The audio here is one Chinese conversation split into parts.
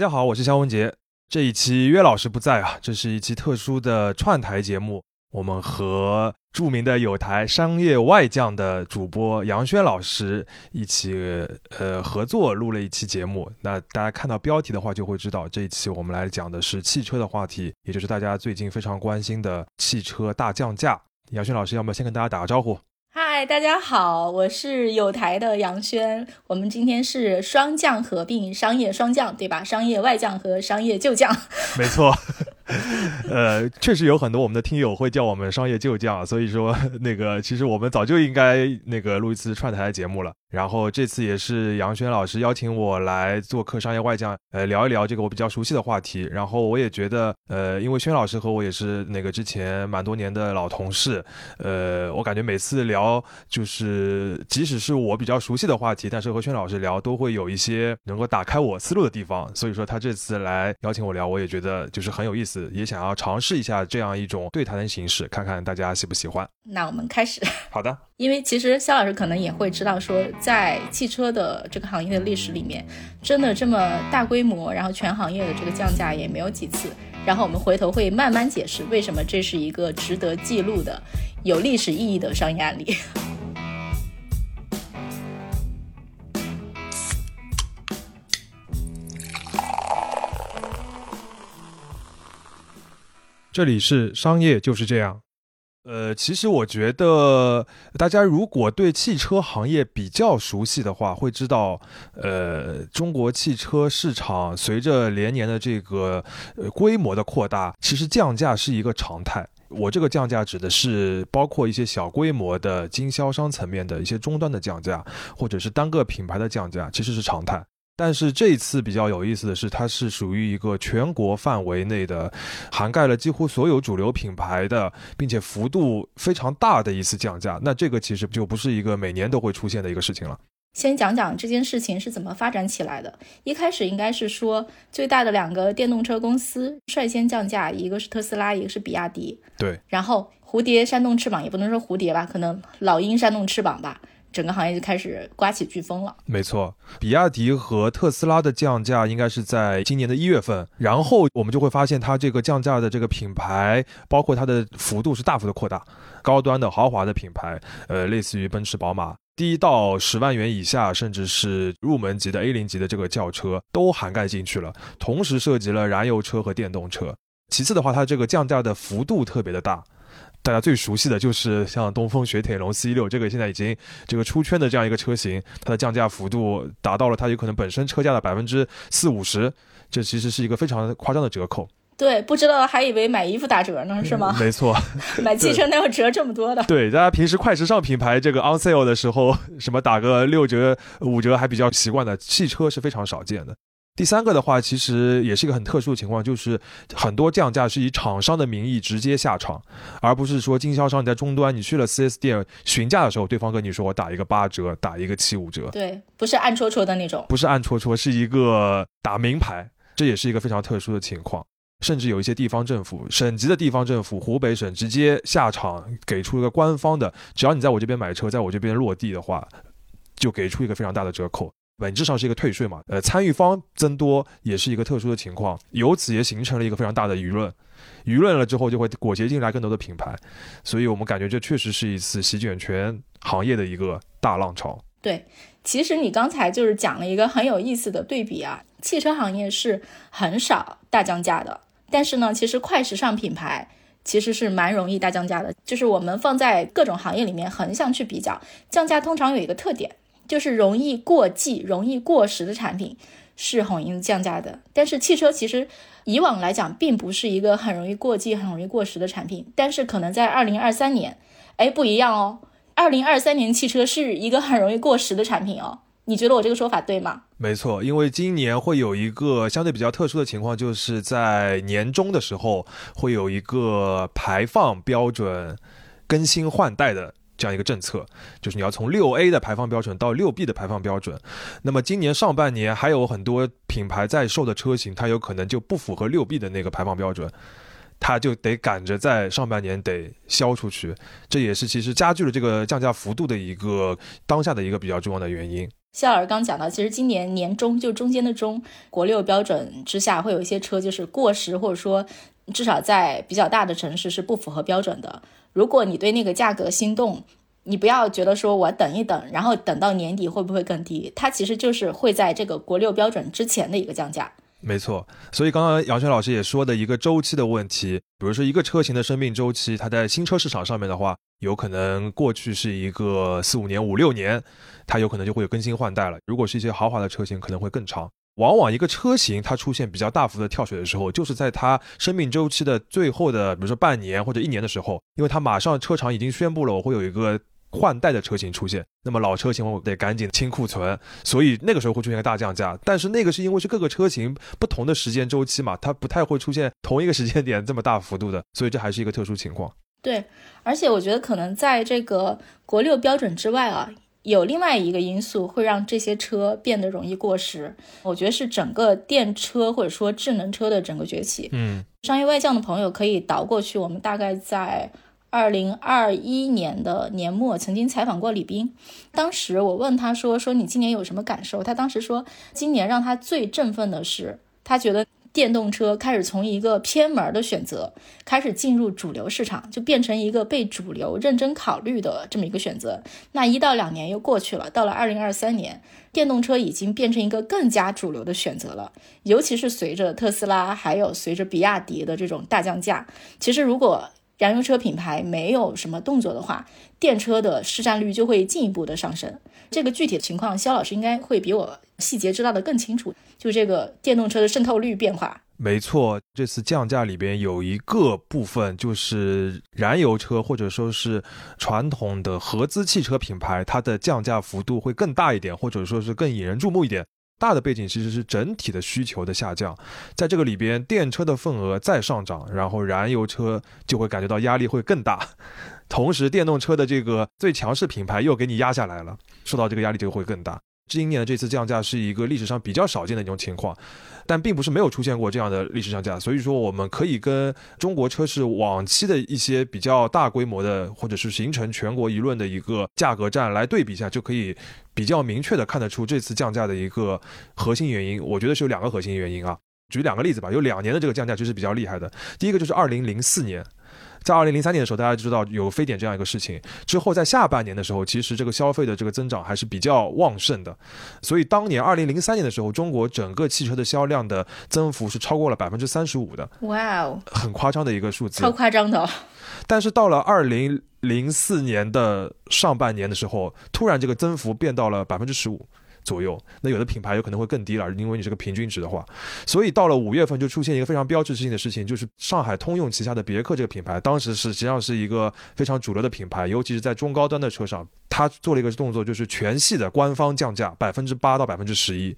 大家好，我是肖文杰。这一期约老师不在啊，这是一期特殊的串台节目，我们和著名的友台商业外将的主播杨轩老师一起合作录了一期节目。那大家看到标题的话就会知道，这一期我们来讲的是汽车的话题，也就是大家最近非常关心的汽车大降价。杨轩老师要不要先跟大家打个招呼？嗨，大家好，我是友台的杨轩。我们今天是双降合并，商业双降，对吧？商业外降和商业旧降。没错，确实有很多我们的听友会叫我们商业旧降，所以说那个其实我们早就应该那个录一次串台的节目了。然后这次也是杨轩老师邀请我来做客商业外降，聊一聊这个我比较熟悉的话题。然后我也觉得，因为轩老师和我也是那个之前蛮多年的老同事，我感觉每次聊。就是即使是我比较熟悉的话题，但是和轩老师聊都会有一些能够打开我思路的地方，所以说他这次来邀请我聊，我也觉得就是很有意思，也想要尝试一下这样一种对谈的形式，看看大家喜不喜欢。那我们开始。好的。因为其实肖老师可能也会知道说，在汽车的这个行业的历史里面，真的这么大规模然后全行业的这个降价也没有几次，然后我们回头会慢慢解释为什么这是一个值得记录的有历史意义的商业案例。这里是商业就是这样。其实我觉得大家如果对汽车行业比较熟悉的话，会知道中国汽车市场随着连年的这个规模的扩大，其实降价是一个常态。我这个降价指的是包括一些小规模的经销商层面的一些终端的降价，或者是单个品牌的降价，其实是常态。但是这一次比较有意思的是，它是属于一个全国范围内的，涵盖了几乎所有主流品牌的，并且幅度非常大的一次降价。那这个其实就不是一个每年都会出现的一个事情了。先讲讲这件事情是怎么发展起来的。一开始应该是说，最大的两个电动车公司率先降价，一个是特斯拉，一个是比亚迪。对。然后蝴蝶扇动翅膀，也不能说蝴蝶吧，可能老鹰扇动翅膀吧，整个行业就开始刮起飓风了。没错，比亚迪和特斯拉的降价应该是在今年的1月份，然后我们就会发现它这个降价的这个品牌，包括它的幅度是大幅的扩大，高端的豪华的品牌，类似于奔驰、宝马。低到10万元以下，甚至是入门级的 A0 级的这个轿车都涵盖进去了，同时涉及了燃油车和电动车。其次的话，它这个降价的幅度特别的大，大家最熟悉的就是像东风雪铁龙 C16， 这个现在已经这个出圈的这样一个车型，它的降价幅度达到了它有可能本身车价的 40-50%， 这其实是一个非常夸张的折扣。对，不知道还以为买衣服打折呢，是吗？没错，买汽车能有折这么多的。对，大家平时快时尚品牌这个 on sale 的时候，什么打个6折5折还比较习惯的，汽车是非常少见的。第三个的话，其实也是一个很特殊的情况，就是很多降价是以厂商的名义直接下场，而不是说经销商你在终端你去了 4S 店询价的时候，对方跟你说我打一个8折，打一个7、5折。对，不是暗戳戳的那种，不是暗戳戳，是一个打明牌，这也是一个非常特殊的情况。甚至有一些地方政府，省级的地方政府，湖北省直接下场给出一个官方的，只要你在我这边买车，在我这边落地的话，就给出一个非常大的折扣，本质上是一个退税嘛。参与方增多也是一个特殊的情况，由此也形成了一个非常大的舆论，舆论了之后就会裹挟进来更多的品牌，所以我们感觉这确实是一次席卷全行业的一个大浪潮。对，其实你刚才就是讲了一个很有意思的对比啊，汽车行业是很少大降价的。但是呢，其实快时尚品牌其实是蛮容易大降价的，就是我们放在各种行业里面横向去比较，降价通常有一个特点，就是容易过季、容易过时的产品是很容易降价的。但是汽车其实以往来讲并不是一个很容易过季、很容易过时的产品，但是可能在2023年，不一样哦，2023年汽车是一个很容易过时的产品哦。你觉得我这个说法对吗？没错，因为今年会有一个相对比较特殊的情况，就是在年中的时候会有一个排放标准更新换代的这样一个政策，就是你要从 6A 的排放标准到 6B 的排放标准。那么今年上半年还有很多品牌在售的车型，它有可能就不符合 6B 的那个排放标准，它就得赶着在上半年得销出去，这也是其实加剧了这个降价幅度的一个当下的一个比较重要的原因。肖老师刚讲到，其实今年年中就中间的中国六标准之下，会有一些车就是过时，或者说至少在比较大的城市是不符合标准的。如果你对那个价格心动，你不要觉得说我等一等，然后等到年底会不会更低，它其实就是会在这个国六标准之前的一个降价。没错，所以刚刚杨轩老师也说的一个周期的问题，比如说一个车型的生命周期，它在新车市场上面的话，有可能过去是一个4-5年5-6年，它有可能就会有更新换代了。如果是一些豪华的车型可能会更长。往往一个车型它出现比较大幅的跳水的时候，就是在它生命周期的最后的比如说半年或者1年的时候，因为它马上车厂已经宣布了我会有一个换代的车型出现，那么老车型我得赶紧清库存，所以那个时候会出现一个大降价。但是那个是因为是各个车型不同的时间周期嘛，它不太会出现同一个时间点这么大幅度的，所以这还是一个特殊情况。对，而且我觉得可能在这个国六标准之外啊，有另外一个因素会让这些车变得容易过时，我觉得是整个电车或者说智能车的整个崛起。商业外教的朋友可以倒过去，我们大概在2021年的年末曾经采访过李斌，当时我问他说你今年有什么感受，他当时说今年让他最振奋的是他觉得电动车开始从一个偏门的选择开始进入主流市场，就变成一个被主流认真考虑的这么一个选择。那1到2年又过去了，到了2023年，电动车已经变成一个更加主流的选择了，尤其是随着特斯拉还有随着比亚迪的这种大降价，其实如果燃油车品牌没有什么动作的话，电车的市占率就会进一步的上升。这个具体的情况肖老师应该会比我细节知道的更清楚，就这个电动车的渗透率变化。没错，这次降价里边有一个部分就是燃油车或者说是传统的合资汽车品牌，它的降价幅度会更大一点，或者说是更引人注目一点。大的背景其实是整体的需求的下降，在这个里边电车的份额再上涨，然后燃油车就会感觉到压力会更大，同时电动车的这个最强势品牌又给你压下来了，受到这个压力就会更大。今年的这次降价是一个历史上比较少见的一种情况，但并不是没有出现过这样的历史降价，所以说我们可以跟中国车市往期的一些比较大规模的或者是形成全国舆论的一个价格战来对比一下，就可以比较明确的看得出这次降价的一个核心原因。我觉得是有两个核心原因啊，举两个例子吧。有2年的这个降价就是比较厉害的，第一个就是2004年，在2003年的时候，大家知道有非典这样一个事情之后，在下半年的时候，其实这个消费的这个增长还是比较旺盛的，所以当年2003年的时候，中国整个汽车的销量的增幅是超过了35%的。哇哦，很夸张的一个数字，超夸张的。但是到了2004年的上半年的时候，突然这个增幅变到了15%。左右，那有的品牌有可能会更低了，因为你是个平均值的话。所以到了5月份就出现一个非常标志性的事情，就是上海通用旗下的别克这个品牌，当时实际上是一个非常主流的品牌，尤其是在中高端的车上，它做了一个动作，就是全系的官方降价8%到11%。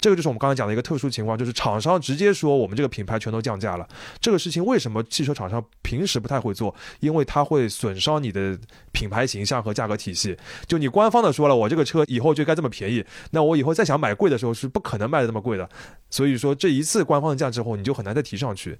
这个就是我们刚才讲的一个特殊情况，就是厂商直接说我们这个品牌全都降价了。这个事情为什么汽车厂商平时不太会做？因为它会损伤你的品牌形象和价格体系。就你官方的说了，我这个车以后就该这么便宜，那我以后再想买贵的时候是不可能卖的这么贵的。所以说这一次官方的降价之后，你就很难再提上去。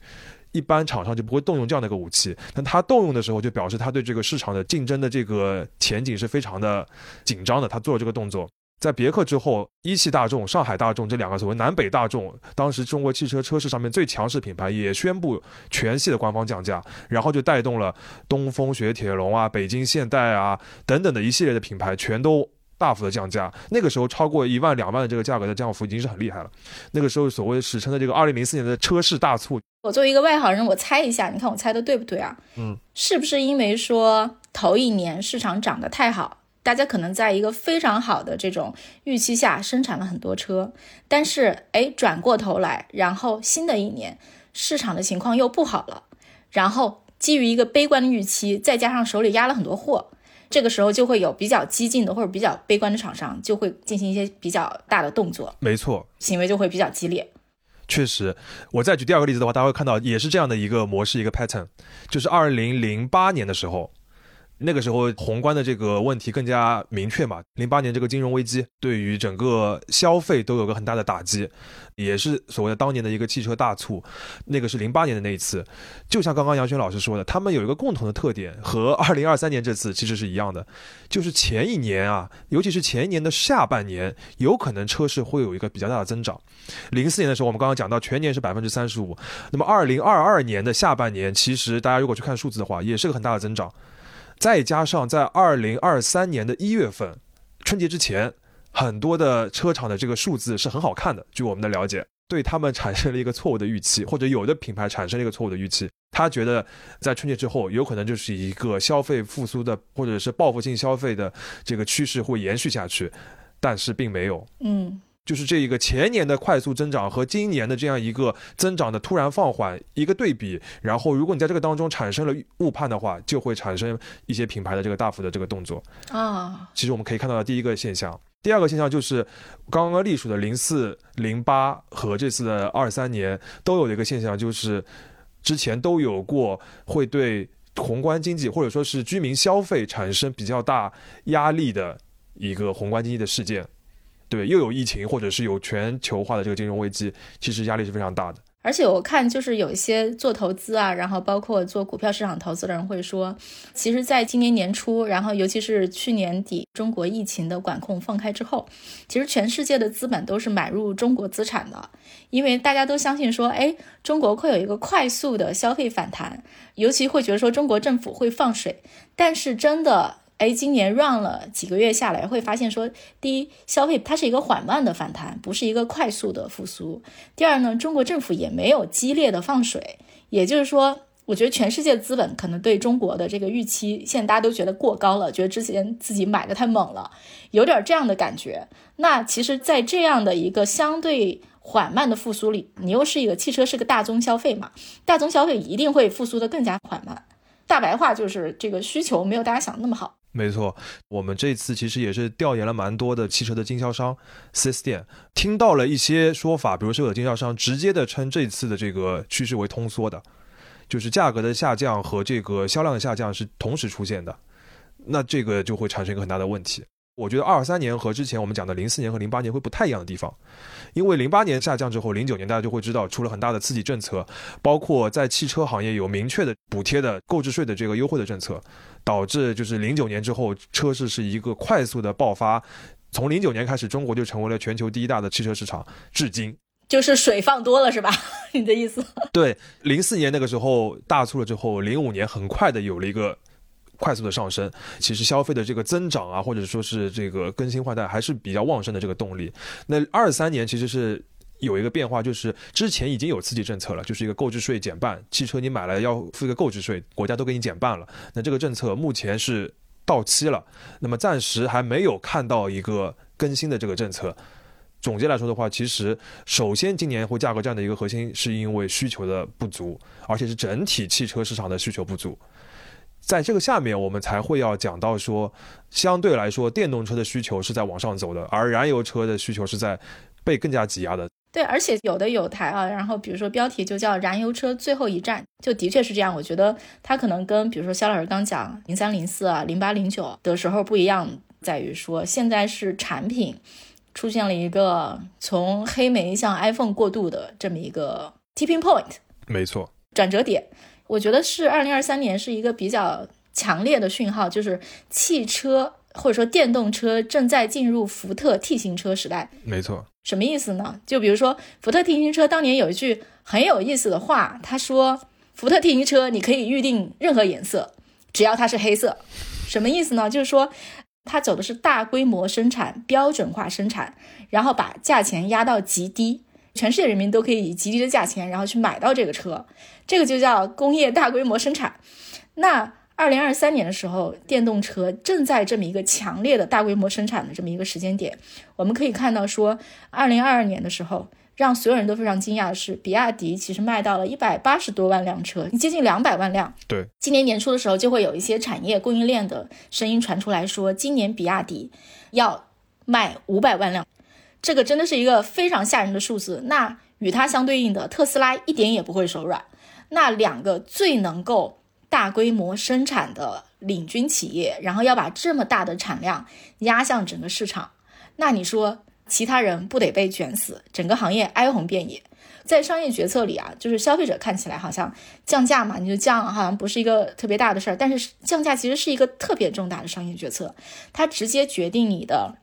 一般厂商就不会动用这样的一个武器，但他动用的时候就表示他对这个市场的竞争的这个前景是非常的紧张的，他做了这个动作。在别克之后，一汽大众、上海大众这两个所谓南北大众，当时中国汽车车市上面最强势品牌也宣布全系的官方降价，然后就带动了东风雪铁龙啊、北京现代啊等等的一系列的品牌全都大幅的降价。那个时候超过1万2万的这个价格的降幅已经是很厉害了，那个时候所谓史称的这个2004年的车市大促。我作为一个外行人，我猜一下，你看我猜的对不对啊？是不是因为说头一年市场涨得太好，大家可能在一个非常好的这种预期下生产了很多车，但是转过头来，然后新的一年市场的情况又不好了，然后基于一个悲观的预期，再加上手里压了很多货，这个时候就会有比较激进的或者比较悲观的厂商就会进行一些比较大的动作。没错，行为就会比较激烈。确实，我再举第二个例子的话，大家会看到也是这样的一个模式，一个 pattern， 就是2008年的时候那个时候宏观的这个问题更加明确嘛，08年这个金融危机对于整个消费都有个很大的打击，也是所谓的当年的一个汽车大促，那个是08年的那一次。就像刚刚杨轩老师说的，他们有一个共同的特点，和2023年这次其实是一样的，就是前一年啊，尤其是前一年的下半年，有可能车市会有一个比较大的增长。04年的时候我们刚刚讲到全年是 35%， 那么2022年的下半年其实大家如果去看数字的话也是个很大的增长。再加上在2023年的1月份春节之前，很多的车厂的这个数字是很好看的，据我们的了解，对他们产生了一个错误的预期，或者有的品牌产生了一个错误的预期，他觉得在春节之后有可能就是一个消费复苏的或者是报复性消费的这个趋势会延续下去，但是并没有。就是这一个前年的快速增长和今年的这样一个增长的突然放缓一个对比，然后如果你在这个当中产生了误判的话，就会产生一些品牌的这个大幅的这个动作啊。其实我们可以看到的第一个现象，第二个现象就是刚刚隶属的04、08和这次的23年都有的一个现象，就是之前都有过会对宏观经济或者说是居民消费产生比较大压力的一个宏观经济的事件。对，又有疫情或者是有全球化的这个金融危机，其实压力是非常大的。而且我看就是有一些做投资啊，然后包括做股票市场投资的人会说，其实在今年年初，然后尤其是去年底中国疫情的管控放开之后，其实全世界的资本都是买入中国资产的，因为大家都相信说，中国会有一个快速的消费反弹，尤其会觉得说中国政府会放水。但是真的今年 run 了几个月下来，会发现说，第一，消费它是一个缓慢的反弹，不是一个快速的复苏。第二呢，中国政府也没有激烈的放水，也就是说，我觉得全世界资本可能对中国的这个预期，现在大家都觉得过高了，觉得之前自己买的太猛了，有点这样的感觉。那其实在这样的一个相对缓慢的复苏里，你又是一个汽车是个大宗消费嘛，大宗消费一定会复苏的更加缓慢。大白话就是这个需求没有大家想的那么好。没错，我们这次其实也是调研了蛮多的汽车的经销商 4S 店，听到了一些说法，比如说有的经销商直接的称这次的这个趋势为通缩的，就是价格的下降和这个销量的下降是同时出现的，那这个就会产生一个很大的问题。我觉得23年和之前我们讲的04年和08年会不太一样的地方，因为08年下降之后，09年大家就会知道出了很大的刺激政策，包括在汽车行业有明确的补贴的购置税的这个优惠的政策，导致就是09年之后车市是一个快速的爆发，从09年开始中国就成为了全球第一大的汽车市场，至今就是水放多了是吧你的意思。对，04年那个时候大促了之后，05年很快的有了一个快速的上升，其实消费的这个增长啊，或者说是这个更新换代还是比较旺盛的这个动力。那23年其实是有一个变化，就是之前已经有刺激政策了，就是一个购置税减半，汽车你买了要付一个购置税，国家都给你减半了，那这个政策目前是到期了，那么暂时还没有看到一个更新的这个政策。总结来说的话，其实首先今年会价格战的一个核心是因为需求的不足，而且是整体汽车市场的需求不足。在这个下面我们才会要讲到说，相对来说电动车的需求是在往上走的，而燃油车的需求是在被更加挤压的。对，而且有的有台啊，然后比如说标题就叫燃油车最后一站，就的确是这样。我觉得它可能跟比如说肖老师刚讲03、04啊、08、09的时候不一样，在于说现在是产品出现了一个从黑莓向 iPhone 过渡的这么一个 tipping point， 没错，转折点。我觉得是2023年是一个比较强烈的讯号，就是汽车或者说电动车正在进入福特 T 型车时代。没错，什么意思呢？就比如说福特 T 型车当年有一句很有意思的话，他说福特 T 型车你可以预定任何颜色，只要它是黑色。什么意思呢？就是说它走的是大规模生产，标准化生产，然后把价钱压到极低，全世界人民都可以以极低的价钱然后去买到这个车，这个就叫工业大规模生产。那2023年的时候，电动车正在这么一个强烈的大规模生产的这么一个时间点。我们可以看到说2022年的时候，让所有人都非常惊讶的是，比亚迪其实卖到了180多万辆车，接近200万辆。对，今年年初的时候就会有一些产业供应链的声音传出来说，今年比亚迪要卖500万辆，这个真的是一个非常吓人的数字。那与它相对应的，特斯拉一点也不会手软。那两个最能够大规模生产的领军企业，然后要把这么大的产量压向整个市场，那你说其他人不得被卷死，整个行业哀鸿遍野。在商业决策里啊，就是消费者看起来好像降价嘛，你就降，好像不是一个特别大的事儿，但是降价其实是一个特别重大的商业决策，它直接决定你的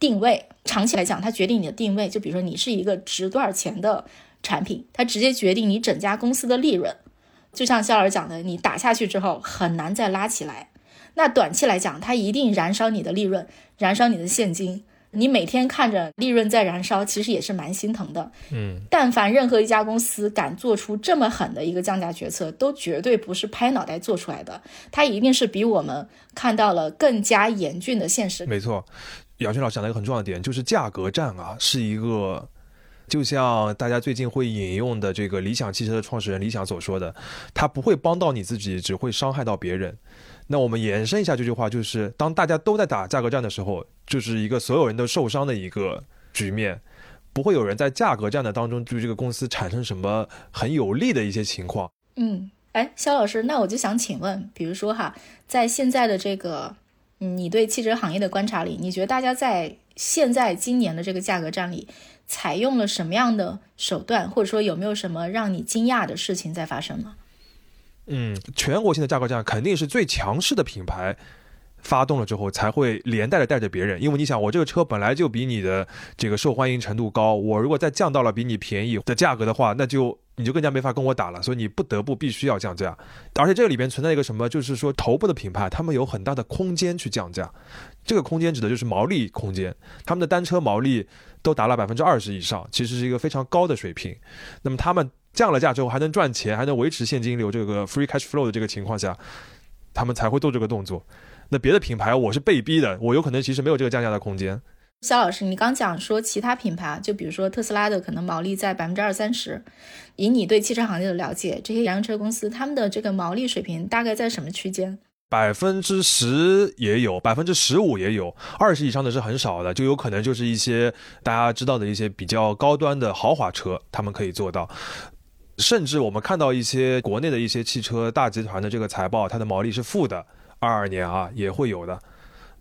定位，长期来讲它决定你的定位，就比如说你是一个值多少钱的产品，它直接决定你整家公司的利润。就像肖老师讲的，你打下去之后很难再拉起来，那短期来讲它一定燃烧你的利润，燃烧你的现金，你每天看着利润在燃烧，其实也是蛮心疼的。但凡任何一家公司敢做出这么狠的一个降价决策，都绝对不是拍脑袋做出来的，它一定是比我们看到了更加严峻的现实。没错，雅群老师讲了一个很重要的点，就是价格战啊，是一个就像大家最近会引用的这个理想汽车的创始人李想所说的，他不会帮到你自己，只会伤害到别人。那我们延伸一下这句话，就是当大家都在打价格战的时候，就是一个所有人都受伤的一个局面，不会有人在价格战的当中对这个公司产生什么很有利的一些情况。肖老师，那我就想请问，比如说哈，在现在的这个你对汽车行业的观察里，你觉得大家在现在今年的这个价格战里采用了什么样的手段，或者说有没有什么让你惊讶的事情在发生吗？全国性的价格战肯定是最强势的品牌发动了之后才会连带着带着别人，因为你想，我这个车本来就比你的这个受欢迎程度高，我如果再降到了比你便宜的价格的话，那就你就更加没法跟我打了，所以你不得不必须要降价。而且这个里边存在一个什么，就是说头部的品牌他们有很大的空间去降价，这个空间指的就是毛利空间，他们的单车毛利都达了 20% 以上，其实是一个非常高的水平。那么他们降了价之后还能赚钱，还能维持现金流，这个 free cash flow 的这个情况下，他们才会做这个动作。那别的品牌我是被逼的，我有可能其实没有这个降价的空间。肖老师，你刚讲说其他品牌，就比如说特斯拉的可能毛利在 20-30%， 以你对汽车行业的了解，这些燃油车公司他们的这个毛利水平大概在什么区间？10% 也有，15% 也有，20% 以上的是很少的，就有可能就是一些大家知道的一些比较高端的豪华车他们可以做到。甚至我们看到一些国内的一些汽车大集团的这个财报，它的毛利是负的，22年啊也会有的。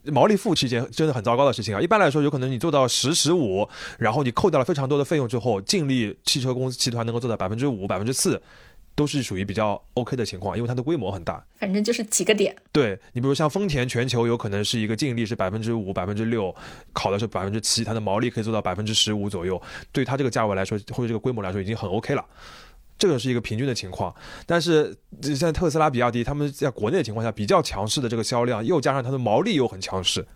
毛利负期间真的很糟糕的事情啊！一般来说，有可能你做到 10-15%， 然后你扣掉了非常多的费用之后，净利汽车公司集团能够做到 5%、4%， 都是属于比较 OK 的情况，因为它的规模很大。反正就是几个点。对，你比如像丰田，全球有可能是一个净利是 5%、6%， 考的是 7%， 它的毛利可以做到 15% 左右，对它这个价位来说或者这个规模来说已经很 OK 了。这个是一个平均的情况，但是像特斯拉、比亚迪他们在国内的情况下比较强势的这个销量，又加上它的毛利又很强势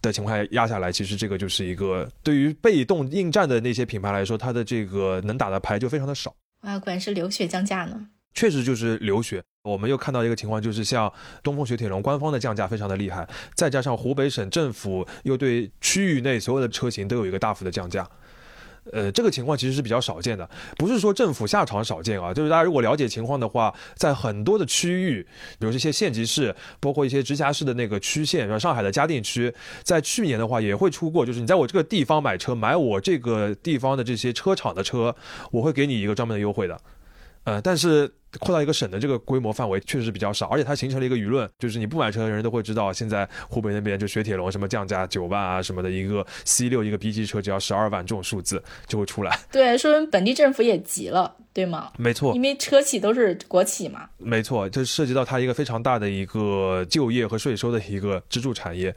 的情况下压下来，其实这个就是一个对于被动应战的那些品牌来说，它的这个能打的牌就非常的少。哇，果然是流血降价呢。确实就是流血。我们又看到一个情况，就是像东风雪铁龙官方的降价非常的厉害，再加上湖北省政府又对区域内所有的车型都有一个大幅的降价。这个情况其实是比较少见的，不是说政府下场少见啊，就是大家如果了解情况的话，在很多的区域，比如这些县级市，包括一些直辖市的那个区县，然后上海的嘉定区，在去年的话也会出过，就是你在我这个地方买车，买我这个地方的这些车厂的车，我会给你一个专门的优惠的。但是扩到一个省的这个规模范围确实是比较少，而且它形成了一个舆论，就是你不买车的人都会知道，现在湖北那边就雪铁龙什么降价9万啊什么的，一个 C6 一个 B 级车只要12万，这种数字就会出来。对，说明本地政府也急了，对吗？没错，因为车企都是国企嘛。没错，这涉及到它一个非常大的一个就业和税收的一个支柱产业，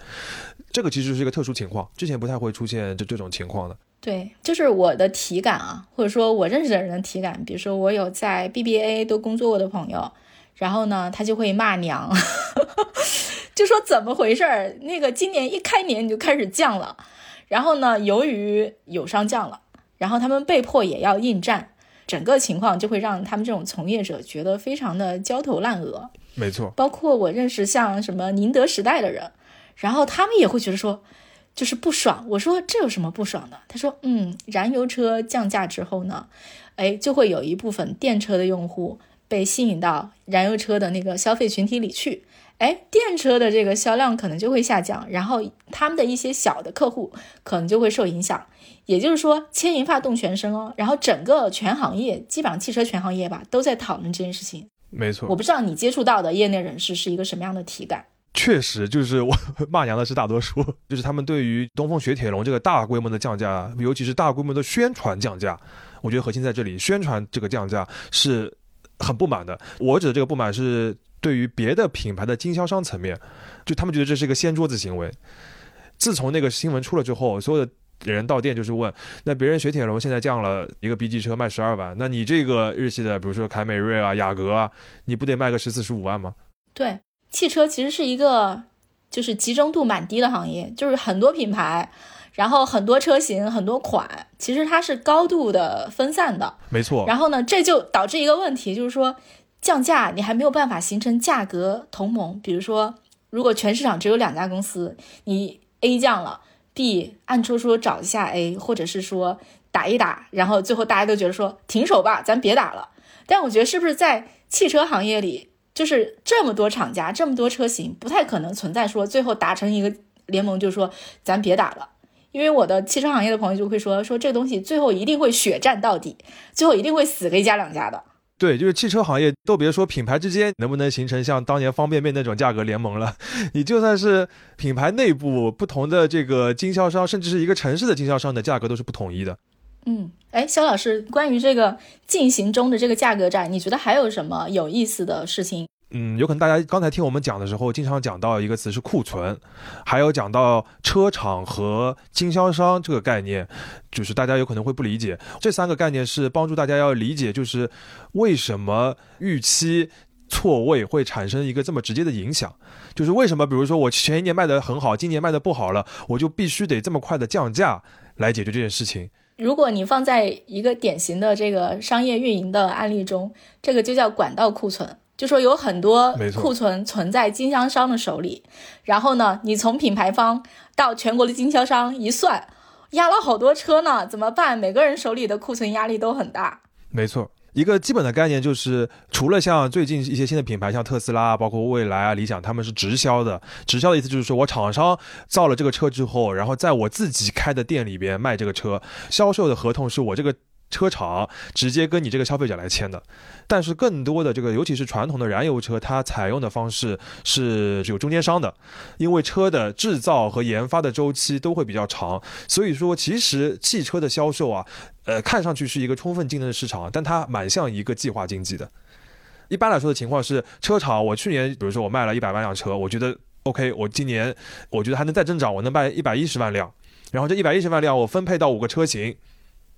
这个其实是一个特殊情况，之前不太会出现这种情况的。对，就是我的体感啊，或者说我认识的人的体感，比如说我有在 BBA 都工作过的朋友，然后呢他就会骂娘就说怎么回事，那个今年一开年你就开始降了，然后呢由于友商降了，然后他们被迫也要应战，整个情况就会让他们这种从业者觉得非常的焦头烂额。没错，包括我认识像什么宁德时代的人，然后他们也会觉得说就是不爽。我说这有什么不爽的？他说燃油车降价之后呢，就会有一部分电车的用户被吸引到燃油车的那个消费群体里去，电车的这个销量可能就会下降，然后他们的一些小的客户可能就会受影响。也就是说牵一发动全身哦，然后整个全行业，基本上汽车全行业吧，都在讨论这件事情。没错，我不知道你接触到的业内人士是一个什么样的体感。确实就是我骂娘的是大多数，就是他们对于东风雪铁龙这个大规模的降价，尤其是大规模的宣传降价，我觉得核心在这里，宣传这个降价是很不满的。我指的这个不满是对于别的品牌的经销商层面，就他们觉得这是一个掀桌子行为。自从那个新闻出了之后，所有的人到店就是问，那别人雪铁龙现在降了一个 B 级车卖12万，那你这个日系的比如说凯美瑞啊、雅阁啊，你不得卖个14、15万吗？对，汽车其实是一个就是集中度蛮低的行业，就是很多品牌，然后很多车型、很多款，其实它是高度的分散的。没错。然后呢，这就导致一个问题，就是说降价你还没有办法形成价格同盟。比如说如果全市场只有2家公司，你 A 降了， B 暗戳戳找一下 A， 或者是说打一打，然后最后大家都觉得说停手吧，咱别打了。但我觉得是不是在汽车行业里，就是这么多厂家、这么多车型，不太可能存在说最后达成一个联盟，就说咱别打了。因为我的汽车行业的朋友就会说这个东西最后一定会血战到底，最后一定会死个1家2家的。对，就是汽车行业都别说品牌之间能不能形成像当年方便面那种价格联盟了，你就算是品牌内部不同的这个经销商，甚至是一个城市的经销商的价格都是不统一的。嗯，哎，肖老师，关于这个进行中的这个价格战，你觉得还有什么有意思的事情？嗯，有可能大家刚才听我们讲的时候，经常讲到一个词是库存，还有讲到车厂和经销商这个概念，就是大家有可能会不理解。这3个概念是帮助大家要理解，就是为什么预期错位会产生一个这么直接的影响，就是为什么比如说我前一年卖的很好，今年卖的不好了，我就必须得这么快的降价来解决这件事情。如果你放在一个典型的这个商业运营的案例中，这个就叫管道库存。就说有很多库存存在经销商的手里，然后呢，你从品牌方到全国的经销商一算，压了好多车呢，怎么办？每个人手里的库存压力都很大。没错，一个基本的概念就是，除了像最近一些新的品牌，像特斯拉、包括蔚来啊、理想，他们是直销的。直销的意思就是说我厂商造了这个车之后，然后在我自己开的店里边卖这个车，销售的合同是我这个车厂直接跟你这个消费者来签的。但是更多的这个尤其是传统的燃油车，它采用的方式是有中间商的，因为车的制造和研发的周期都会比较长，所以说其实汽车的销售啊，看上去是一个充分竞争的市场，但它蛮像一个计划经济的。一般来说的情况是，车厂我去年比如说我卖了100万辆车，我觉得 OK， 我今年我觉得还能再增长，我能卖110万辆，然后这110万辆我分配到5个车型，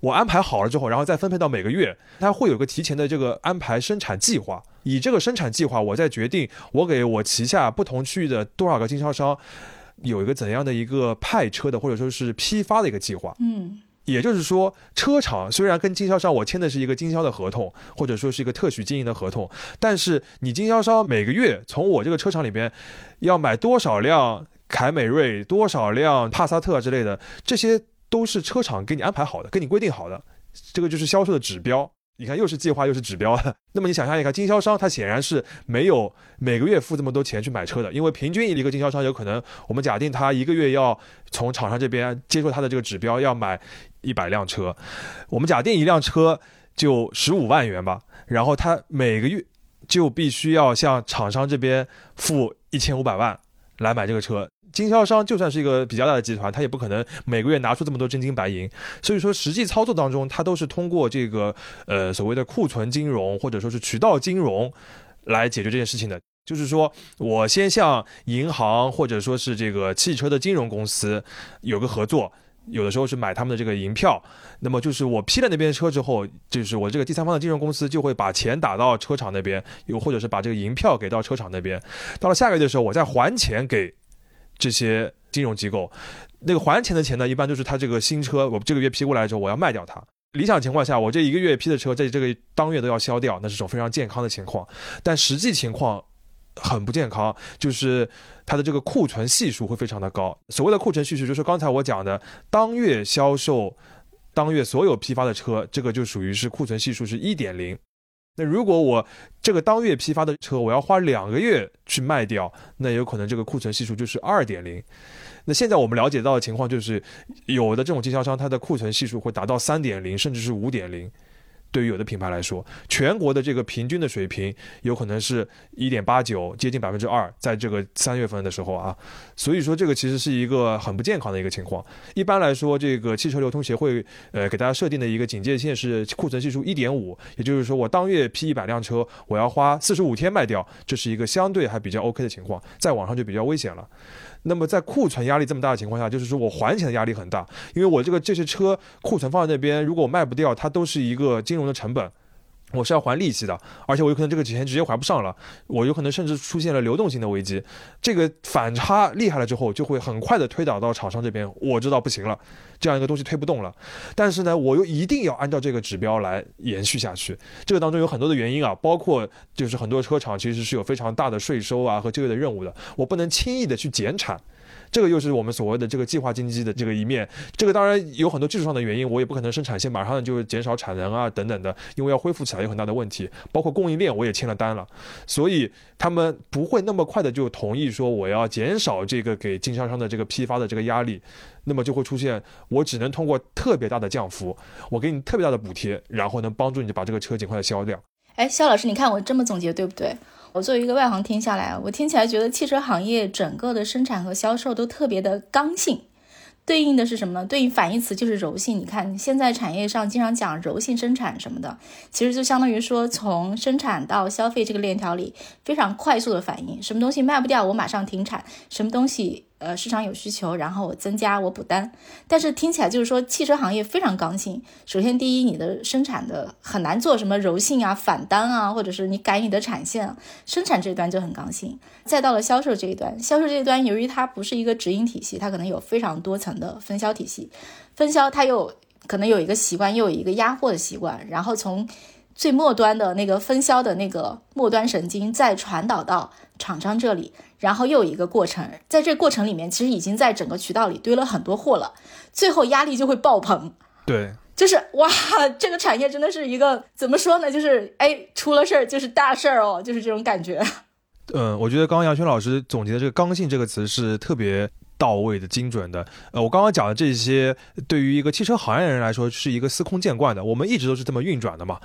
我安排好了之后，然后再分配到每个月，它会有个提前的这个安排生产计划。以这个生产计划，我再决定我给我旗下不同区域的多少个经销商有一个怎样的一个派车的或者说是批发的一个计划。嗯，也就是说，车厂虽然跟经销商我签的是一个经销的合同，或者说是一个特许经营的合同，但是你经销商每个月从我这个车厂里边要买多少辆凯美瑞、多少辆帕萨特之类的，这些都是车厂给你安排好的，给你规定好的，这个就是销售的指标。你看，又是计划又是指标的。那么你想象一下，经销商他显然是没有每个月付这么多钱去买车的，因为平均一个经销商有可能，我们假定他一个月要从厂商这边接受他的这个指标，要买100辆车，我们假定一辆车就15万元吧，然后他每个月就必须要向厂商这边付1500万来买这个车。经销商就算是一个比较大的集团，他也不可能每个月拿出这么多真金白银，所以说实际操作当中，他都是通过这个所谓的库存金融或者说是渠道金融来解决这件事情的。就是说我先向银行或者说是这个汽车的金融公司有个合作，有的时候是买他们的这个银票，那么就是我批了那边车之后，就是我这个第三方的金融公司就会把钱打到车厂那边，又或者是把这个银票给到车厂那边，到了下个月的时候我再还钱给这些金融机构。那个还钱的钱呢，一般就是他这个新车我这个月批过来之后我要卖掉它。理想情况下，我这一个月批的车在这个当月都要销掉，那是种非常健康的情况。但实际情况很不健康，就是它的这个库存系数会非常的高。所谓的库存系数就是刚才我讲的当月销售，当月所有批发的车，这个就属于是库存系数是 1.0。那如果我这个当月批发的车我要花2个月去卖掉，那有可能这个库存系数就是 2.0。 那现在我们了解到的情况就是，有的这种经销商它的库存系数会达到 3.0 甚至是 5.0，对于有的品牌来说，全国的这个平均的水平有可能是 1.89%， 接近 2%， 在这个3月份的时候啊，所以说这个其实是一个很不健康的一个情况。一般来说，这个汽车流通协会给大家设定的一个警戒线是库存系数 1.5， 也就是说我当月批100辆车，我要花45天卖掉，这是一个相对还比较 OK 的情况，在网上就比较危险了。那么在库存压力这么大的情况下，就是说我还钱的压力很大，因为我这些车库存放在那边，如果我卖不掉，它都是一个金融的成本，我是要还利息的，而且我有可能这个钱直接还不上了，我有可能甚至出现了流动性的危机，这个反差厉害了之后，就会很快的推导到厂商这边，我知道不行了，这样一个东西推不动了，但是呢，我又一定要按照这个指标来延续下去。这个当中有很多的原因啊，包括就是很多车厂其实是有非常大的税收啊和就业的任务的，我不能轻易的去减产。这个又是我们所谓的这个计划经济的这个一面，这个当然有很多技术上的原因，我也不可能生产线马上就减少产能啊等等的，因为要恢复起来有很大的问题，包括供应链我也签了单了，所以他们不会那么快的就同意说我要减少这个给经销商的这个批发的这个压力，那么就会出现我只能通过特别大的降幅，我给你特别大的补贴，然后能帮助你把这个车尽快的销量。哎，肖老师，你看我这么总结对不对？我作为一个外行听下来，我听起来觉得汽车行业整个的生产和销售都特别的刚性，对应的是什么呢？对应反义词就是柔性。你看现在产业上经常讲柔性生产什么的，其实就相当于说从生产到消费这个链条里非常快速的反应，什么东西卖不掉我马上停产，什么东西市场有需求，然后我增加我补单。但是听起来就是说汽车行业非常刚性，首先第一你的生产的很难做什么柔性啊反单啊，或者是你改你的产线啊，生产这一端就很刚性。再到了销售这一端，销售这一端由于它不是一个直营体系，它可能有非常多层的分销体系，分销它又可能有一个习惯，又有一个压货的习惯，然后从最末端的那个分销的那个末端神经再传导到厂商这里，然后又有一个过程，在这个过程里面其实已经在整个渠道里堆了很多货了，最后压力就会爆棚。对，就是哇，这个产业真的是一个怎么说呢，就是哎，出了事儿就是大事儿哦，就是这种感觉。我觉得刚刚杨轩老师总结的这个刚性这个词是特别到位的、精准的。我刚刚讲的这些对于一个汽车行业人来说是一个司空见惯的，我们一直都是这么运转的嘛。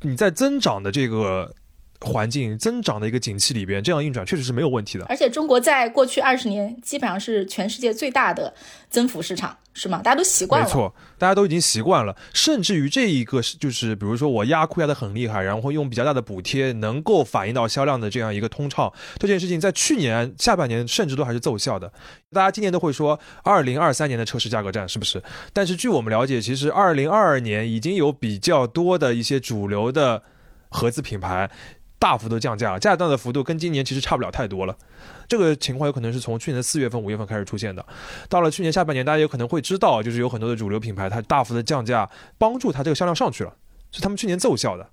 你在增长的这个环境、增长的一个景气里边，这样运转确实是没有问题的。而且中国在过去20年基本上是全世界最大的增幅市场，是吗？大家都习惯了。没错，大家都已经习惯了，甚至于这一个就是比如说我压库压得很厉害，然后用比较大的补贴能够反映到销量的这样一个通畅，这件事情在去年下半年甚至都还是奏效的。大家今年都会说2023年的车市价格战，是不是？但是据我们了解，其实2022年已经有比较多的一些主流的合资品牌大幅度降价了，价格的幅度跟今年其实差不了太多了。这个情况有可能是从去年4月份、5月份开始出现的。到了去年下半年，大家有可能会知道，就是有很多的主流品牌它大幅的降价，帮助它这个销量上去了，是他们去年奏效的，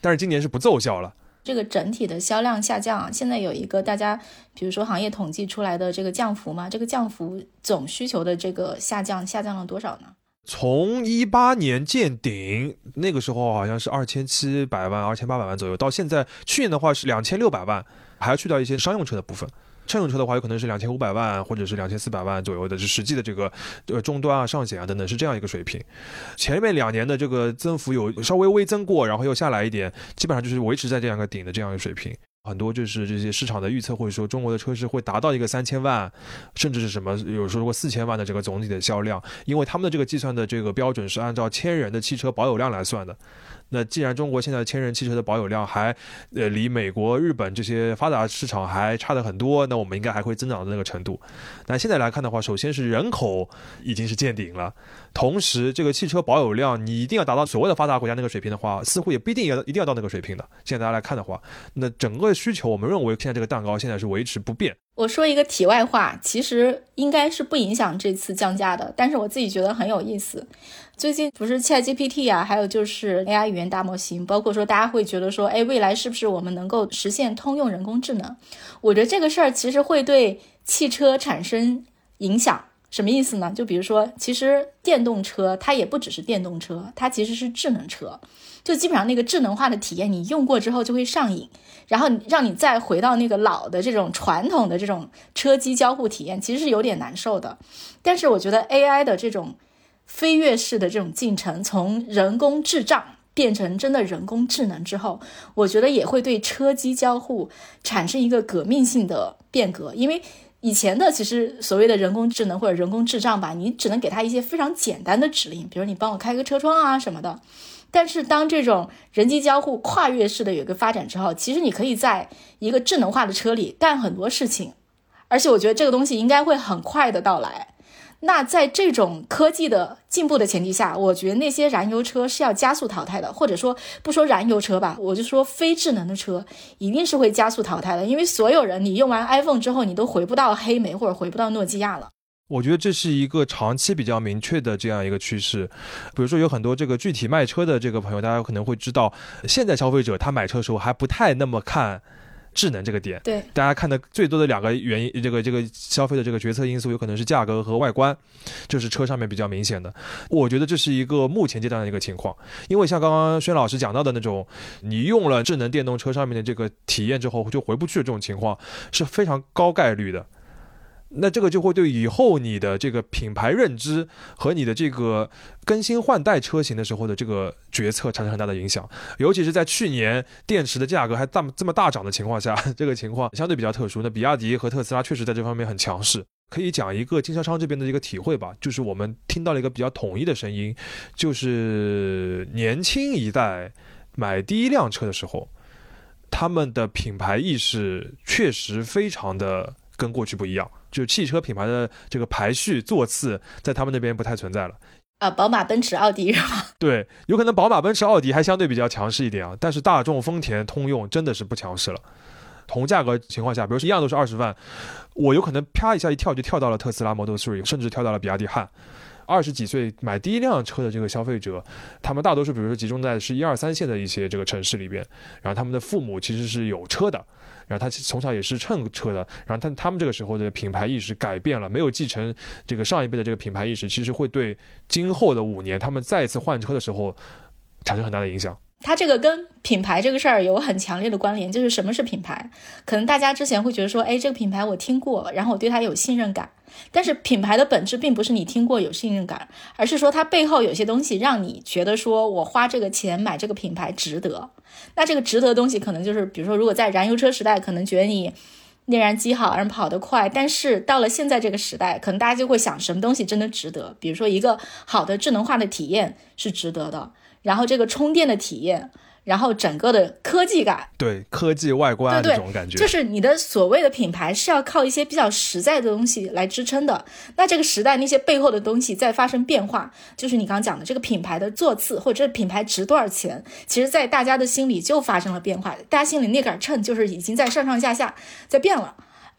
但是今年是不奏效了。这个整体的销量下降，现在有一个大家比如说行业统计出来的这个降幅嘛，这个降幅总需求的这个下降了多少呢？从18年见顶，那个时候好像是2700万、2800万左右，到现在去年的话是2600万，还要去掉一些商用车的部分。乘用车的话有可能是2500万或者是2400万左右的，就实际的这个终端啊、上险啊等等，是这样一个水平。前面2年的这个增幅有稍微微增过，然后又下来一点，基本上就是维持在这样一个顶的这样一个水平。很多就是这些市场的预测会说中国的车市会达到一个3000万，甚至是什么有说过4000万的这个总体的销量，因为他们的这个计算的这个标准是按照1000人的汽车保有量来算的。那既然中国现在1000人汽车的保有量还离美国、日本这些发达市场还差得很多，那我们应该还会增长的那个程度。那现在来看的话，首先是人口已经是见顶了，同时这个汽车保有量你一定要达到所谓的发达国家那个水平的话，似乎也不一定一定要到那个水平的。现在大家来看的话，那整个需求我们认为现在这个蛋糕现在是维持不变。我说一个题外话，其实应该是不影响这次降价的，但是我自己觉得很有意思。最近不是 Chat GPT 啊，还有就是 AI 语言大模型，包括说大家会觉得说，哎，未来是不是我们能够实现通用人工智能？我觉得这个事儿其实会对汽车产生影响。什么意思呢？就比如说，其实电动车它也不只是电动车，它其实是智能车。就基本上那个智能化的体验，你用过之后就会上瘾，然后让你再回到那个老的这种传统的这种车机交互体验，其实是有点难受的。但是我觉得 AI 的这种飞跃式的这种进程，从人工智障变成真的人工智能之后，我觉得也会对车机交互产生一个革命性的变革。因为以前的其实所谓的人工智能或者人工智障吧，你只能给它一些非常简单的指令，比如你帮我开个车窗啊什么的。但是当这种人机交互跨越式的有一个发展之后，其实你可以在一个智能化的车里干很多事情，而且我觉得这个东西应该会很快的到来。那在这种科技的进步的前提下，我觉得那些燃油车是要加速淘汰的，或者说不说燃油车吧，我就说非智能的车一定是会加速淘汰的，因为所有人你用完 iPhone 之后，你都回不到黑莓或者回不到诺基亚了。我觉得这是一个长期比较明确的这样一个趋势。比如说有很多这个具体卖车的这个朋友，大家可能会知道，现在消费者他买车的时候还不太那么看智能这个点，对，大家看的最多的两个原因，这个消费的这个决策因素有可能是价格和外观，这是车上面比较明显的。我觉得这是一个目前阶段的一个情况，因为像刚刚轩老师讲到的那种，你用了智能电动车上面的这个体验之后就回不去的这种情况是非常高概率的。那这个就会对以后你的这个品牌认知和你的这个更新换代车型的时候的这个决策产生很大的影响，尤其是在去年电池的价格还这么大涨的情况下，这个情况相对比较特殊。那比亚迪和特斯拉确实在这方面很强势。可以讲一个经销商这边的一个体会吧，就是我们听到了一个比较统一的声音，就是年轻一代买第一辆车的时候，他们的品牌意识确实非常的跟过去不一样，就汽车品牌的这个排序座次在他们那边不太存在了啊，宝马奔驰奥迪是吗？对，有可能宝马奔驰奥迪还相对比较强势一点啊，但是大众丰田通用真的是不强势了。同价格情况下，比如说一样都是20万，我有可能啪一下一跳就跳到了特斯拉 Model 3， 甚至跳到了比亚迪汉。20几岁买第一辆车的这个消费者，他们大多数比如说集中在是1、2、3线的一些这个城市里边，然后他们的父母其实是有车的，然后他从小也是乘车的，然后他们这个时候的品牌意识改变了，没有继承这个上一辈的这个品牌意识，其实会对今后的5年他们再次换车的时候产生很大的影响。它这个跟品牌这个事儿有很强烈的关联，就是什么是品牌？可能大家之前会觉得说，哎，这个品牌我听过，然后我对它有信任感。但是品牌的本质并不是你听过有信任感，而是说它背后有些东西让你觉得说我花这个钱买这个品牌值得。那这个值得的东西可能就是，比如说如果在燃油车时代，可能觉得你内燃机好让跑得快，但是到了现在这个时代，可能大家就会想什么东西真的值得。比如说一个好的智能化的体验是值得的，然后这个充电的体验，然后整个的科技感，对，科技外观这种感觉，就是你的所谓的品牌是要靠一些比较实在的东西来支撑的。那这个时代那些背后的东西在发生变化，就是你刚刚讲的这个品牌的座次或者品牌值多少钱，其实在大家的心里就发生了变化，大家心里那杆秤就是已经在上下在变了。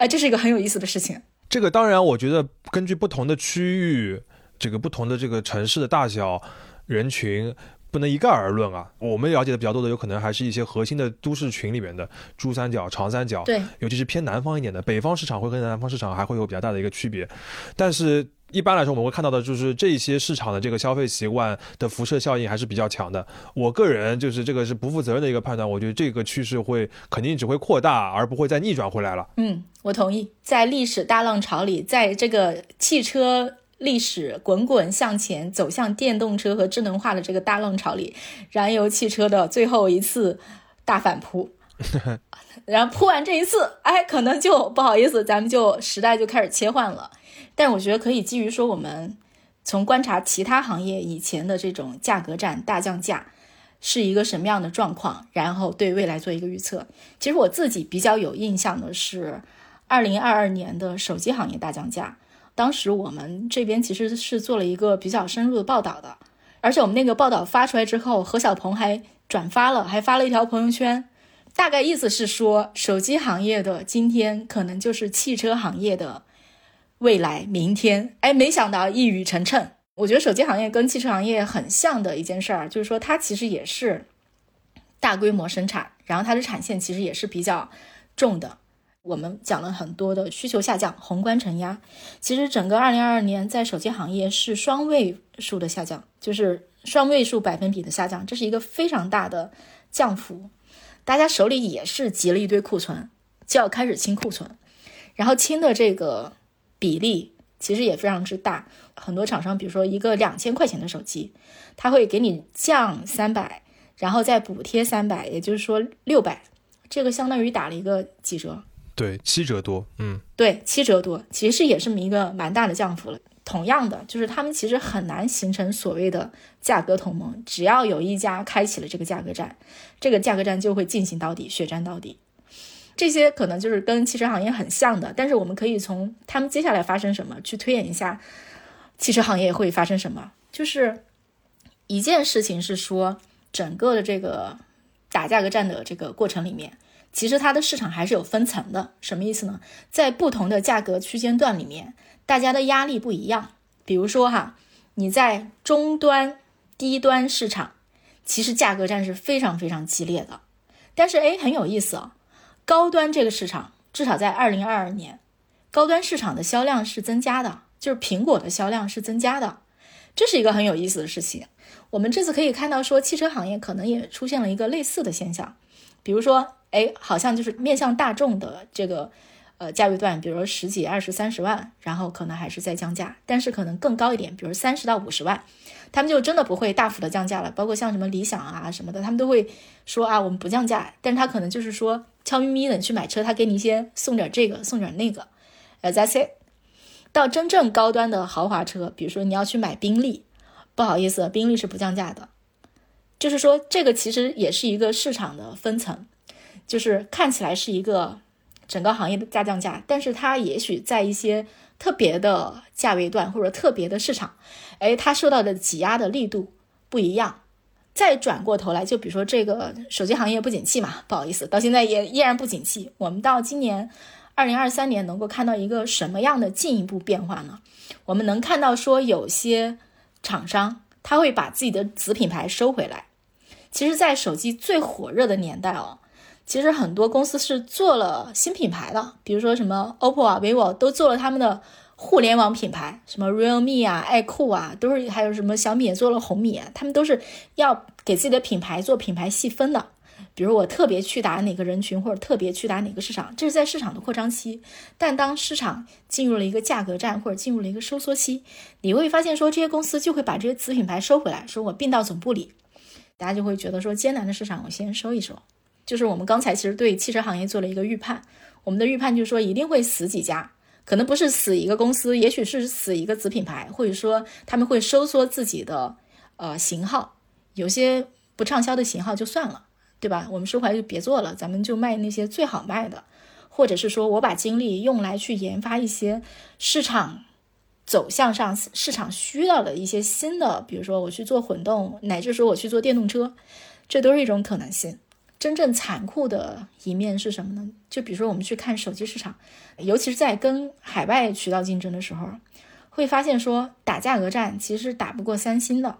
这是一个很有意思的事情。这个当然我觉得根据不同的区域，这个不同的这个城市的大小人群不能一概而论啊，我们了解的比较多的有可能还是一些核心的都市群里面的珠三角、长三角，对，尤其是偏南方一点的，北方市场会跟南方市场还会有比较大的一个区别。但是一般来说我们会看到的就是这些市场的这个消费习惯的辐射效应还是比较强的。我个人就是这个是不负责任的一个判断，我觉得这个趋势会肯定只会扩大而不会再逆转回来了。嗯，我同意。在历史大浪潮里，在这个汽车历史滚滚向前走向电动车和智能化的这个大浪潮里，燃油汽车的最后一次大反扑然后扑完这一次，哎，可能就不好意思，咱们就时代就开始切换了。但我觉得可以基于说我们从观察其他行业以前的这种价格战大降价是一个什么样的状况，然后对未来做一个预测。其实我自己比较有印象的是2022年的手机行业大降价，当时我们这边其实是做了一个比较深入的报道的，而且我们那个报道发出来之后，何小鹏还转发了，还发了一条朋友圈，大概意思是说手机行业的今天可能就是汽车行业的未来明天。哎，没想到一语成谶。我觉得手机行业跟汽车行业很像的一件事儿，就是说它其实也是大规模生产，然后它的产线其实也是比较重的。我们讲了很多的需求下降，宏观承压，其实整个2022年在手机行业是双位数的下降，就是双位数%的下降，这是一个非常大的降幅。大家手里也是积了一堆库存，就要开始清库存，然后清的这个比例其实也非常之大。很多厂商比如说一个2000块钱的手机，它会给你降300，然后再补贴300，也就是说600，这个相当于打了一个几折？对，7折多。嗯，对，7折多，其实也是一个蛮大的降幅了。同样的，就是他们其实很难形成所谓的价格同盟，只要有一家开启了这个价格战，这个价格战就会进行到底，血战到底。这些可能就是跟汽车行业很像的，但是我们可以从他们接下来发生什么去推演一下汽车行业会发生什么。就是一件事情是说，整个的这个打价格战的这个过程里面，其实它的市场还是有分层的。什么意思呢？在不同的价格区间段里面，大家的压力不一样。比如说哈，你在中端低端市场，其实价格战是非常非常激烈的。但是很有意思啊，高端这个市场至少在2022年，高端市场的销量是增加的，就是苹果的销量是增加的，这是一个很有意思的事情。我们这次可以看到说，汽车行业可能也出现了一个类似的现象。比如说好像就是面向大众的这个价位段，比如说10几、20、30万，然后可能还是在降价，但是可能更高一点，比如30到50万，他们就真的不会大幅的降价了。包括像什么理想啊什么的，他们都会说啊，我们不降价，但是他可能就是说悄咪咪的去买车，他给你先送点这个送点那个，that's it。 到真正高端的豪华车，比如说你要去买宾利，不好意思，宾利是不降价的。就是说这个其实也是一个市场的分层，就是看起来是一个整个行业的大降价，但是它也许在一些特别的价位段或者特别的市场，它受到的挤压的力度不一样。再转过头来，就比如说这个手机行业不景气嘛，不好意思，到现在也依然不景气。我们到今年2023年能够看到一个什么样的进一步变化呢？我们能看到说，有些厂商他会把自己的子品牌收回来。其实在手机最火热的年代其实很多公司是做了新品牌的，比如说什么 OPPO 啊 vivo 都做了他们的互联网品牌，什么 realme 啊 iQOO 啊，都是，还有什么小米也做了红米啊，他们都是要给自己的品牌做品牌细分的，比如我特别去打哪个人群，或者特别去打哪个市场，这是在市场的扩张期。但当市场进入了一个价格战，或者进入了一个收缩期，你会发现说，这些公司就会把这些子品牌收回来，说我并到总部里，大家就会觉得说，艰难的市场我先收一收。就是我们刚才其实对汽车行业做了一个预判，我们的预判就是说，一定会死几家，可能不是死一个公司，也许是死一个子品牌，或者说他们会收缩自己的型号，有些不畅销的型号就算了，对吧？我们收回来就别做了，咱们就卖那些最好卖的，或者是说我把精力用来去研发一些市场走向上市场需要的一些新的，比如说我去做混动，乃至说我去做电动车，这都是一种可能性。真正残酷的一面是什么呢？就比如说我们去看手机市场，尤其是在跟海外渠道竞争的时候，会发现说，打价格战其实打不过三星的，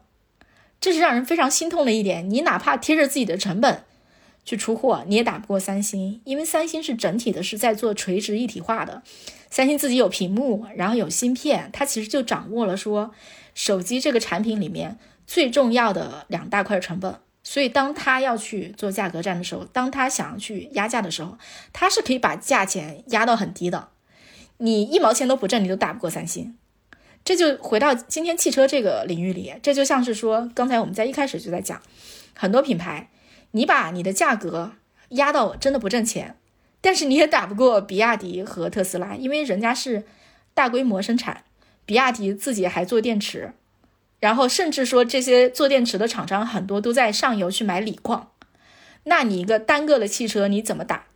这是让人非常心痛的一点。你哪怕贴着自己的成本去出货，你也打不过三星，因为三星是整体的是在做垂直一体化的，三星自己有屏幕，然后有芯片，它其实就掌握了说手机这个产品里面最重要的2大块成本。所以当他要去做价格战的时候，当他想要去压价的时候，他是可以把价钱压到很低的，你1毛钱都不挣，你都打不过三星。这就回到今天汽车这个领域里，这就像是说，刚才我们在一开始就在讲，很多品牌你把你的价格压到真的不挣钱，但是你也打不过比亚迪和特斯拉，因为人家是大规模生产，比亚迪自己还做电池，然后甚至说这些做电池的厂商很多都在上游去买锂矿，那你一个单个的汽车你怎么打？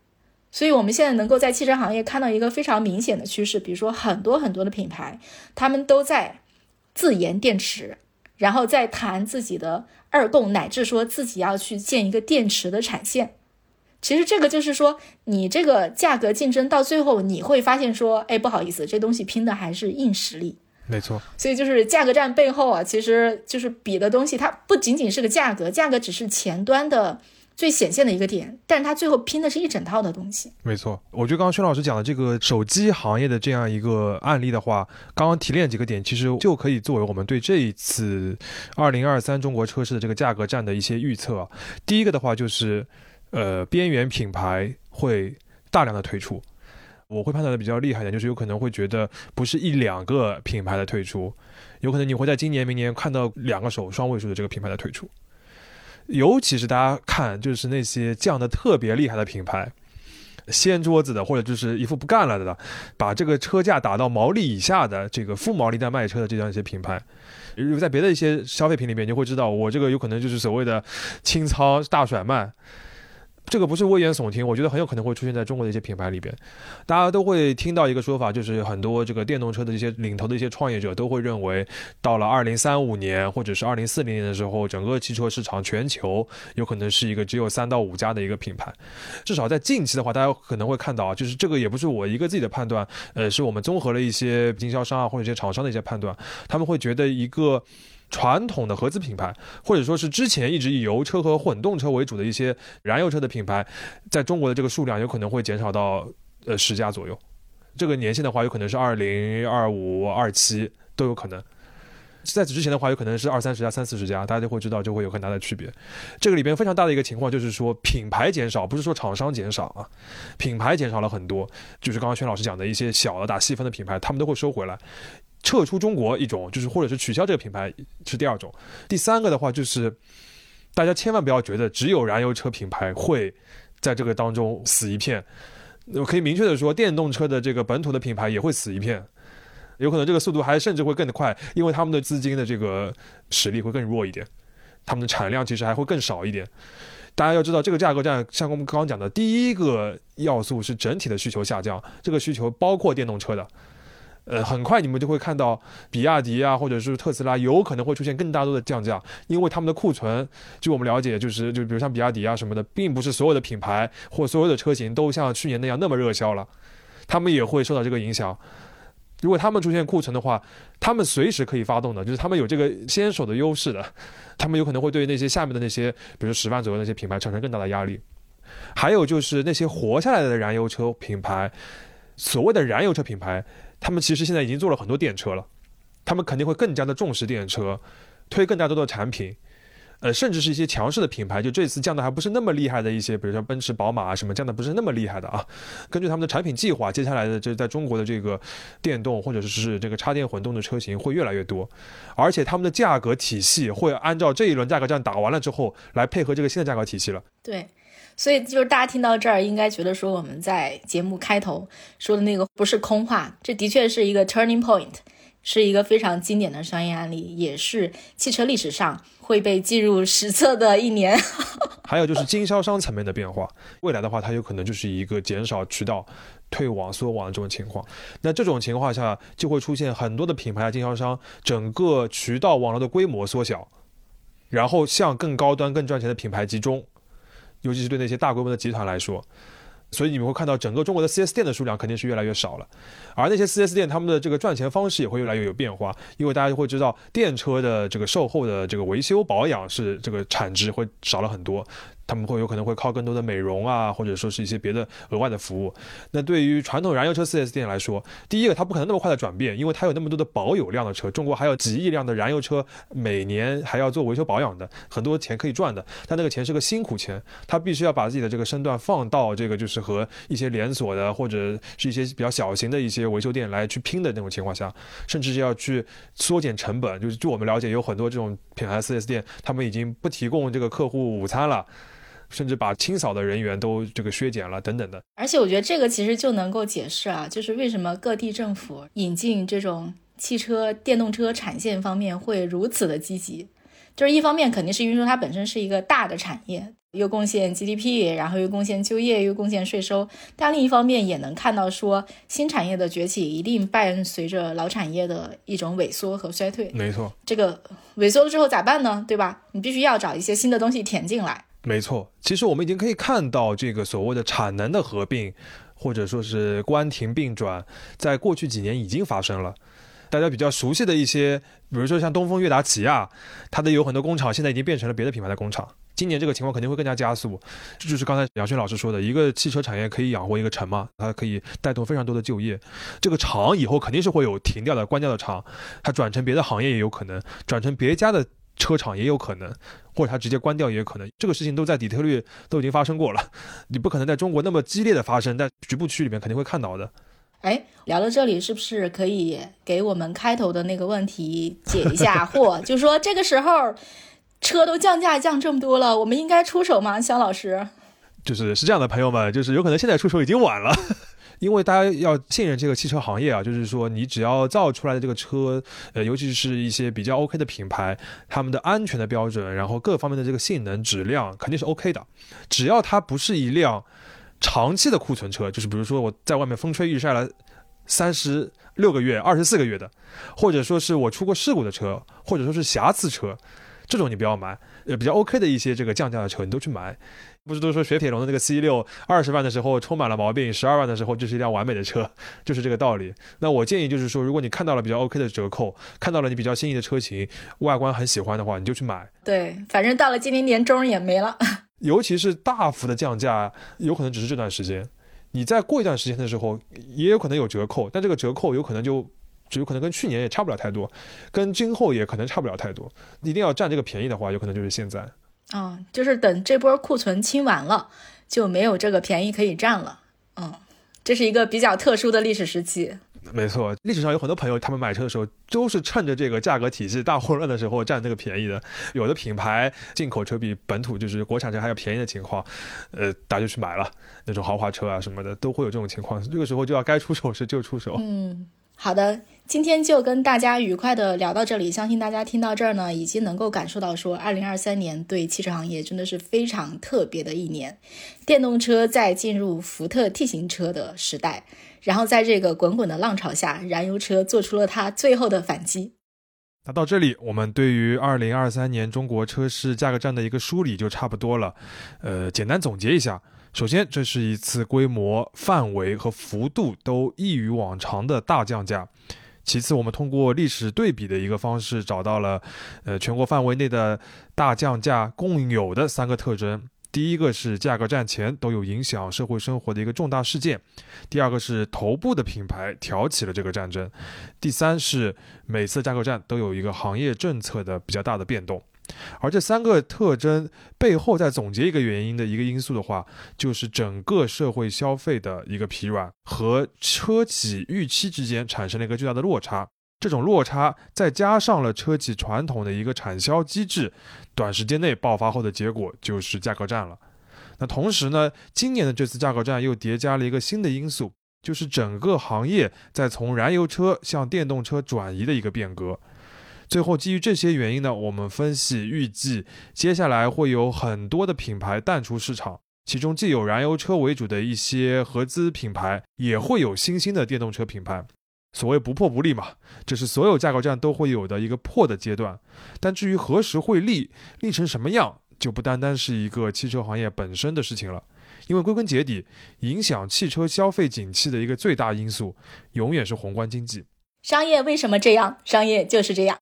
所以我们现在能够在汽车行业看到一个非常明显的趋势，比如说很多很多的品牌，他们都在自研电池，然后在谈自己的二供，乃至说自己要去建一个电池的产线。其实这个就是说，你这个价格竞争到最后，你会发现说，不好意思，这东西拼的还是硬实力。没错，所以就是价格战背后其实就是比的东西，它不仅仅是个价格，价格只是前端的最显现的一个点，但是它最后拼的是一整套的东西。没错，我觉得刚刚薛老师讲的这个手机行业的这样一个案例的话，刚刚提炼几个点，其实就可以作为我们对这一次2023中国车市的这个价格战的一些预测。第一个的话就是边缘品牌会大量的推出，我会判断的比较厉害的就是有可能会觉得不是1-2个品牌的退出，有可能你会在今年明年看到2个手双位数的这个品牌的退出。尤其是大家看就是那些降的特别厉害的品牌，掀桌子的或者就是一副不干了的，把这个车价打到毛利以下的这个负毛利在卖车的这样一些品牌，在别的一些消费品里面你就会知道，我这个有可能就是所谓的清仓大甩卖，这个不是危言耸听，我觉得很有可能会出现在中国的一些品牌里边。大家都会听到一个说法，就是很多这个电动车的一些领头的一些创业者都会认为，到了2035年或者是2040年的时候，整个汽车市场全球有可能是一个只有3到5家的一个品牌。至少在近期的话，大家可能会看到，就是这个也不是我一个自己的判断，是我们综合了一些经销商啊或者一些厂商的一些判断，他们会觉得一个传统的合资品牌，或者说是之前一直以油车和混动车为主的一些燃油车的品牌，在中国的这个数量有可能会减少到10家左右。这个年限的话，有可能是2025、27都有可能。在此之前的话，有可能是20、30家、30、40家，大家就会知道就会有很大的区别。这个里边非常大的一个情况就是说，品牌减少，不是说厂商减少啊，品牌减少了很多，就是刚刚宣老师讲的一些小的打细分的品牌，他们都会收回来。撤出中国一种，就是或者是取消这个品牌是第二种。第三个的话就是，大家千万不要觉得只有燃油车品牌会在这个当中死一片。我可以明确的说，电动车的这个本土的品牌也会死一片，有可能这个速度还甚至会更快，因为他们的资金的这个实力会更弱一点，他们的产量其实还会更少一点。大家要知道，这个价格战像我们刚刚讲的，第一个要素是整体的需求下降，这个需求包括电动车的。很快你们就会看到比亚迪啊，或者是特斯拉有可能会出现更大多的降价，因为他们的库存，据我们了解，就比如像比亚迪啊什么的，并不是所有的品牌或所有的车型都像去年那样那么热销了，他们也会受到这个影响。如果他们出现库存的话，他们随时可以发动的，就是他们有这个先手的优势的，他们有可能会对那些下面的那些，比如10万左右的那些品牌产生更大的压力。还有就是那些活下来的燃油车品牌，所谓的燃油车品牌，他们其实现在已经做了很多电车了，他们肯定会更加的重视电车，推更加多的产品，甚至是一些强势的品牌，就这次降的还不是那么厉害的一些，比如说奔驰、宝马啊什么降的不是那么厉害的啊。根据他们的产品计划，接下来的这在中国的这个电动或者是这个插电混动的车型会越来越多，而且他们的价格体系会按照这一轮价格战打完了之后来配合这个新的价格体系了。对。所以就是大家听到这儿应该觉得说，我们在节目开头说的那个不是空话，这的确是一个 turning point， 是一个非常经典的商业案例，也是汽车历史上会被记入史册的一年。还有就是经销商层面的变化，未来的话它有可能就是一个减少渠道退网缩网的这种情况。那这种情况下就会出现很多的品牌经销商整个渠道网络的规模缩小，然后向更高端更赚钱的品牌集中，尤其是对那些大规模的集团来说。所以你们会看到整个中国的 4S 店的数量肯定是越来越少了，而那些 4S 店他们的这个赚钱方式也会越来越有变化，因为大家会知道电车的这个售后的这个维修保养是这个产值会少了很多，他们会有可能会靠更多的美容啊，或者说是一些别的额外的服务。那对于传统燃油车 4S 店来说，第一个它不可能那么快的转变，因为它有那么多的保有量的车，中国还有几亿辆的燃油车每年还要做维修保养的，很多钱可以赚的，但那个钱是个辛苦钱，它必须要把自己的这个身段放到这个就是和一些连锁的或者是一些比较小型的一些维修店来去拼的那种情况下，甚至是要去缩减成本。就是据我们了解，有很多这种品牌 4S 店他们已经不提供这个客户午餐了，甚至把清扫的人员都这个削减了等等的。而且我觉得这个其实就能够解释啊，就是为什么各地政府引进这种汽车电动车产线方面会如此的积极。就是一方面肯定是因为说它本身是一个大的产业，又贡献 GDP， 然后又贡献就业，又贡献税收，但另一方面也能看到说，新产业的崛起一定伴随着老产业的一种萎缩和衰退。没错，这个萎缩了之后咋办呢？对吧？你必须要找一些新的东西填进来。没错，其实我们已经可以看到这个所谓的产能的合并，或者说是关停并转，在过去几年已经发生了。大家比较熟悉的一些，比如说像东风悦达起亚，它的有很多工厂现在已经变成了别的品牌的工厂。今年这个情况肯定会更加加速，这就是刚才杨轩老师说的，一个汽车产业可以养活一个城嘛，它可以带动非常多的就业。这个厂以后肯定是会有停掉的、关掉的厂，它转成别的行业也有可能，转成别家的车厂也有可能，或者它直接关掉也有可能。这个事情都在底特律都已经发生过了，你不可能在中国那么激烈的发生，在局部区里面肯定会看到的。哎，聊到这里是不是可以给我们开头的那个问题解一下惑？就说这个时候车都降价降这么多了，我们应该出手吗？肖老师，就是这样的，朋友们，就是有可能现在出手已经晚了。因为大家要信任这个汽车行业啊，就是说你只要造出来的这个车，尤其是一些比较 OK 的品牌，他们的安全的标准，然后各方面的这个性能质量肯定是 OK 的。只要它不是一辆长期的库存车，就是比如说我在外面风吹日晒了36个月、24个月的，或者说是我出过事故的车，或者说是瑕疵车，这种你不要买。比较 OK 的一些这个降价的车你都去买。不是都说雪铁龙的那个 C6 20万的时候充满了毛病，12万的时候就是一辆完美的车，就是这个道理。那我建议就是说，如果你看到了比较 OK 的折扣，看到了你比较心仪的车型，外观很喜欢的话，你就去买。对，反正到了今年年中也没了。尤其是大幅的降价，有可能只是这段时间，你在过一段时间的时候也有可能有折扣，但这个折扣有可能跟去年也差不了太多，跟今后也可能差不了太多。一定要占这个便宜的话，有可能就是现在。嗯，就是等这波库存清完了，就没有这个便宜可以占了。嗯，这是一个比较特殊的历史时期。没错，历史上有很多朋友他们买车的时候都是趁着这个价格体系大混乱的时候占这个便宜的。有的品牌进口车比本土就是国产车还要便宜的情况，大家就去买了那种豪华车啊什么的，都会有这种情况。这个时候就要该出手时就出手。嗯，好的，今天就跟大家愉快的聊到这里。相信大家听到这儿呢，已经能够感受到说2023年对汽车行业真的是非常特别的一年。电动车在进入福特 T 型车的时代，然后在这个滚滚的浪潮下，燃油车做出了它最后的反击。那到这里，我们对于2023年中国车市价格战的一个梳理就差不多了。简单总结一下，首先，这是一次规模、范围和幅度都异于往常的大降价。其次，我们通过历史对比的一个方式找到了全国范围内的大降价共有的3个特征。第一个是价格战前都有影响社会生活的一个重大事件，第二个是头部的品牌挑起了这个战争，第三是每次价格战都有一个行业政策的比较大的变动。而这3个特征背后再总结一个原因的一个因素的话，就是整个社会消费的一个疲软和车企预期之间产生了一个巨大的落差，这种落差再加上了车企传统的一个产销机制，短时间内爆发后的结果就是价格战了。那同时呢，今年的这次价格战又叠加了一个新的因素，就是整个行业在从燃油车向电动车转移的一个变革。最后基于这些原因呢，我们分析预计接下来会有很多的品牌淡出市场，其中既有燃油车为主的一些合资品牌，也会有新兴的电动车品牌。所谓不破不立嘛，这是所有价格战都会有的一个破的阶段。但至于何时会立，立成什么样，就不单单是一个汽车行业本身的事情了。因为归根结底，影响汽车消费景气的一个最大因素永远是宏观经济。商业为什么这样？商业就是这样。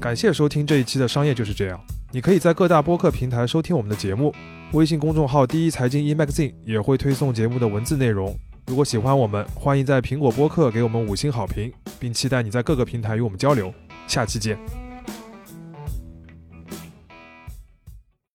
感谢收听这一期的商业就是这样，你可以在各大播客平台收听我们的节目，微信公众号第一财经 e-magazine 也会推送节目的文字内容。如果喜欢我们，欢迎在苹果播客给我们5星好评，并期待你在各个平台与我们交流。下期见。